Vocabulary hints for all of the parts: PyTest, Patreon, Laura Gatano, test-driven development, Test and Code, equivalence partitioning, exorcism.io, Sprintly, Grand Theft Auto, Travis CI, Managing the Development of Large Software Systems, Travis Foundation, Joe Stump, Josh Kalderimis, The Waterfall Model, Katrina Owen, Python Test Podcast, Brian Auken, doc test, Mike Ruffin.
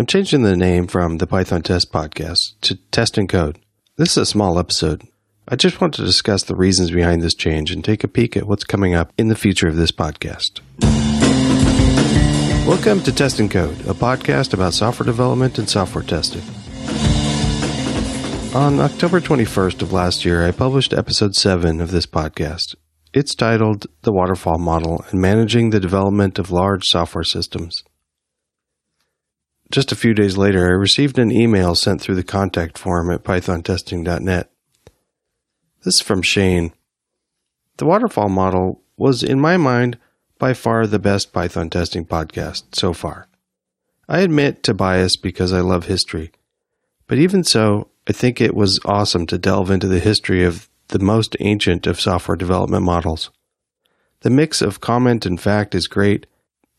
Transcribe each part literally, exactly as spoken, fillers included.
I'm changing the name from the Python Test Podcast to Test and Code. This is a small episode. I just want to discuss the reasons behind this change and take a peek at what's coming up in the future of this podcast. Welcome to Test and Code, a podcast about software development and software testing. On October twenty-first of last year, I published episode seven of this podcast. It's titled The Waterfall Model and Managing the Development of Large Software Systems. Just a few days later, I received an email sent through the contact form at python testing dot net. This is from Shane. The Waterfall Model was, in my mind, by far the best Python testing podcast so far. I admit to bias because I love history, but even so, I think it was awesome to delve into the history of the most ancient of software development models. The mix of comment and fact is great,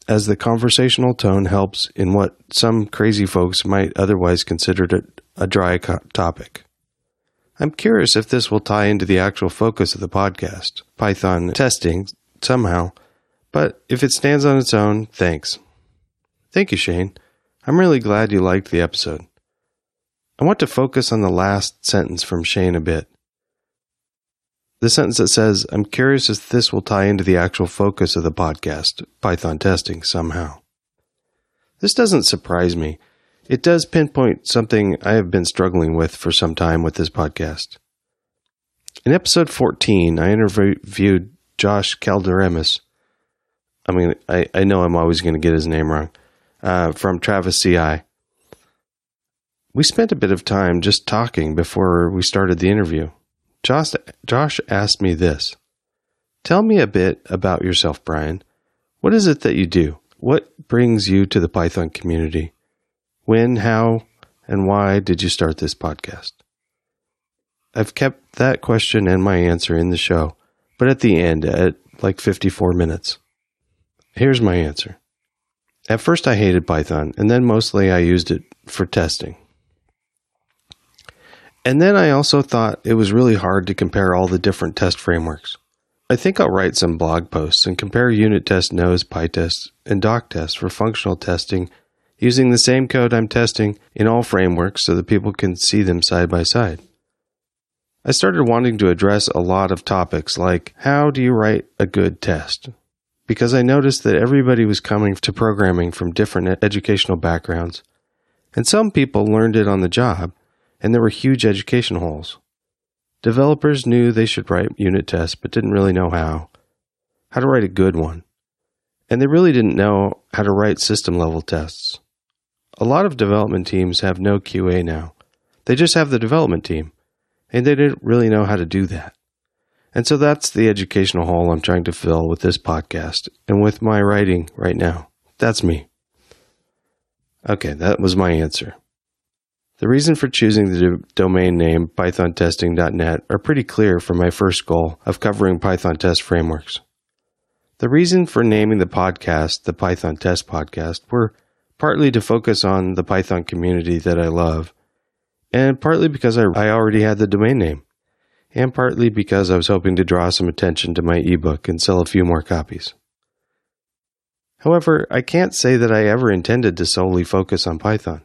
as the conversational tone helps in what some crazy folks might otherwise consider a dry topic. I'm curious if this will tie into the actual focus of the podcast, Python testing, somehow, but if it stands on its own, thanks. Thank you, Shane. I'm really glad you liked the episode. I want to focus on the last sentence from Shane a bit. The sentence that says, I'm curious if this will tie into the actual focus of the podcast, Python testing, somehow. This doesn't surprise me. It does pinpoint something I have been struggling with for some time with this podcast. In episode fourteen, I interviewed Josh Kalderimis. I mean, I, I know I'm always going to get his name wrong. Uh, from Travis C I. We spent a bit of time just talking before we started the interview. Josh, Josh asked me this. Tell me a bit about yourself, Brian. What is it that you do? What brings you to the Python community? When, how, and why did you start this podcast? I've kept that question and my answer in the show, but at the end, at like fifty-four minutes. Here's my answer. At first, I hated Python, and then mostly I used it for testing. And then I also thought it was really hard to compare all the different test frameworks. I think I'll write some blog posts and compare unit test nose, PyTest, and doc test for functional testing using the same code I'm testing in all frameworks so that people can see them side by side. I started wanting to address a lot of topics like, how do you write a good test? Because I noticed that everybody was coming to programming from different educational backgrounds, and some people learned it on the job, and there were huge education holes. Developers knew they should write unit tests, but didn't really know how. How to write a good one. And they really didn't know how to write system-level tests. A lot of development teams have no Q A now. They just have the development team, and they didn't really know how to do that. And so that's the educational hole I'm trying to fill with this podcast, and with my writing right now. That's me. Okay, that was my answer. The reason for choosing the do- domain name python testing dot net are pretty clear for my first goal of covering Python test frameworks. The reason for naming the podcast the Python Test Podcast were partly to focus on the Python community that I love, and partly because I, I already had the domain name, and partly because I was hoping to draw some attention to my ebook and sell a few more copies. However, I can't say that I ever intended to solely focus on Python.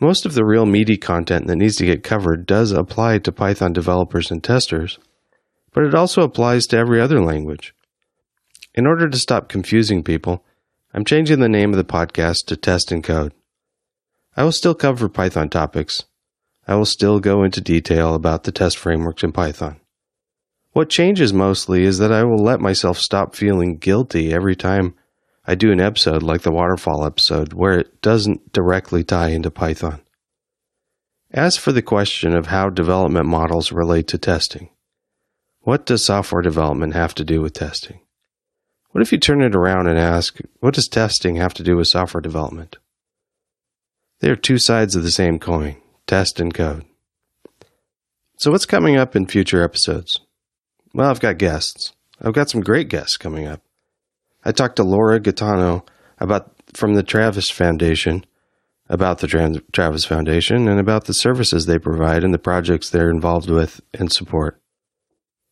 Most of the real meaty content that needs to get covered does apply to Python developers and testers, but it also applies to every other language. In order to stop confusing people, I'm changing the name of the podcast to Test and Code. I will still cover Python topics. I will still go into detail about the test frameworks in Python. What changes mostly is that I will let myself stop feeling guilty every time I do an episode like the Waterfall episode where it doesn't directly tie into Python. As for the question of how development models relate to testing, what does software development have to do with testing? What if you turn it around and ask, what does testing have to do with software development? They are two sides of the same coin, test and code. So what's coming up in future episodes? Well, I've got guests. I've got some great guests coming up. I talked to Laura Gatano about from the Travis Foundation, about the Trans- Travis Foundation, and about the services they provide and the projects they're involved with and support.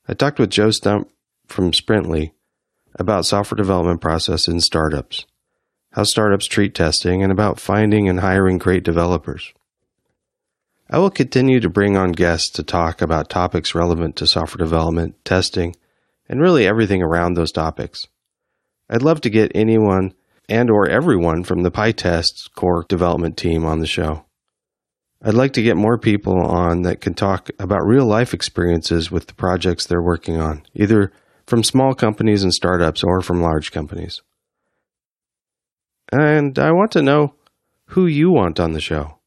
I talked with Joe Stump from Sprintly about software development process in startups, how startups treat testing, and about finding and hiring great developers. I will continue to bring on guests to talk about topics relevant to software development, testing, and really everything around those topics. I'd love to get anyone and or everyone from the PyTest core development team on the show. I'd like to get more people on that can talk about real-life experiences with the projects they're working on, either from small companies and startups or from large companies. And I want to know who you want on the show.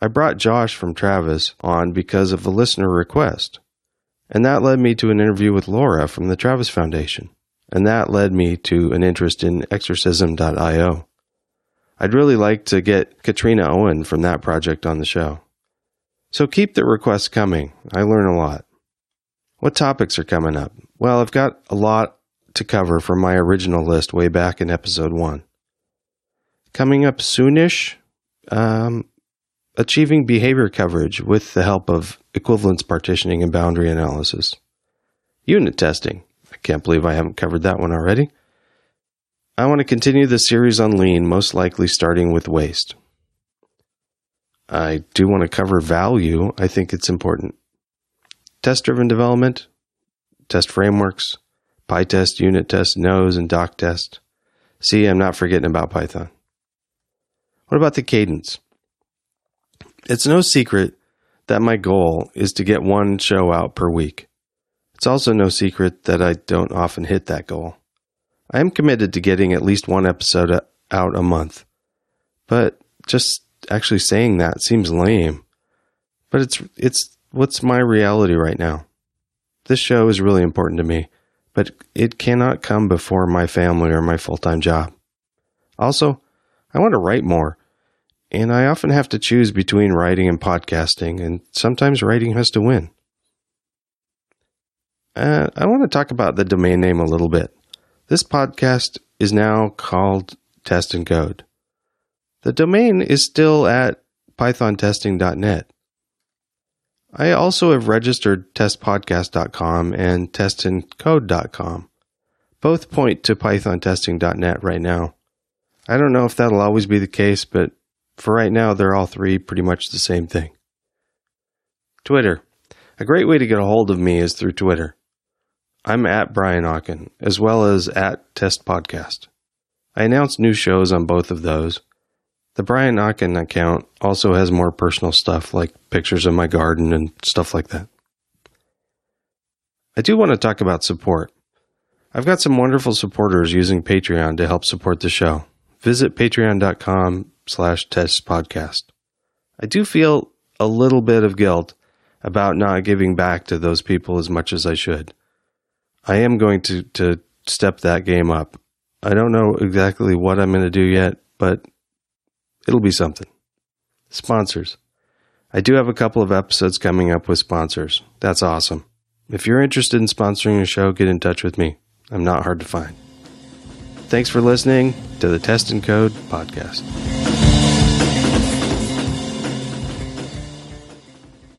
I brought Josh from Travis on because of a listener request, and that led me to an interview with Laura from the Travis Foundation, and that led me to an interest in exorcism dot i o. I'd really like to get Katrina Owen from that project on the show. So keep the requests coming. I learn a lot. What topics are coming up? Well, I've got a lot to cover from my original list way back in episode one. Coming up soonish, um, achieving behavior coverage with the help of equivalence partitioning and boundary analysis. Unit testing. I can't believe I haven't covered that one already. I want to continue the series on lean, most likely starting with waste. I do want to cover value. I think it's important. Test-driven development, test frameworks, PyTest, unit test, nose, and doc test. See, I'm not forgetting about Python. What about the cadence? It's no secret that my goal is to get one show out per week. It's also no secret that I don't often hit that goal. I am committed to getting at least one episode out a month, but just actually saying that seems lame. But it's it's what's my reality right now. This show is really important to me, but it cannot come before my family or my full-time job. Also, I want to write more, and I often have to choose between writing and podcasting, and sometimes writing has to win. Uh, I want to talk about the domain name a little bit. This podcast is now called Test and Code. The domain is still at python testing dot net. I also have registered test podcast dot com and test and code dot com. Both point to python testing dot net right now. I don't know if that'll always be the case, but for right now, they're all three pretty much the same thing. Twitter. A great way to get a hold of me is through Twitter. I'm at Brian Auken, as well as at Test Podcast. I announce new shows on both of those. The Brian Auken account also has more personal stuff like pictures of my garden and stuff like that. I do want to talk about support. I've got some wonderful supporters using Patreon to help support the show. Visit patreon dot com slash test podcast. I do feel a little bit of guilt about not giving back to those people as much as I should. I am going to, to step that game up. I don't know exactly what I'm going to do yet, but it'll be something. Sponsors. I do have a couple of episodes coming up with sponsors. That's awesome. If you're interested in sponsoring a show, get in touch with me. I'm not hard to find. Thanks for listening to the Test and Code podcast.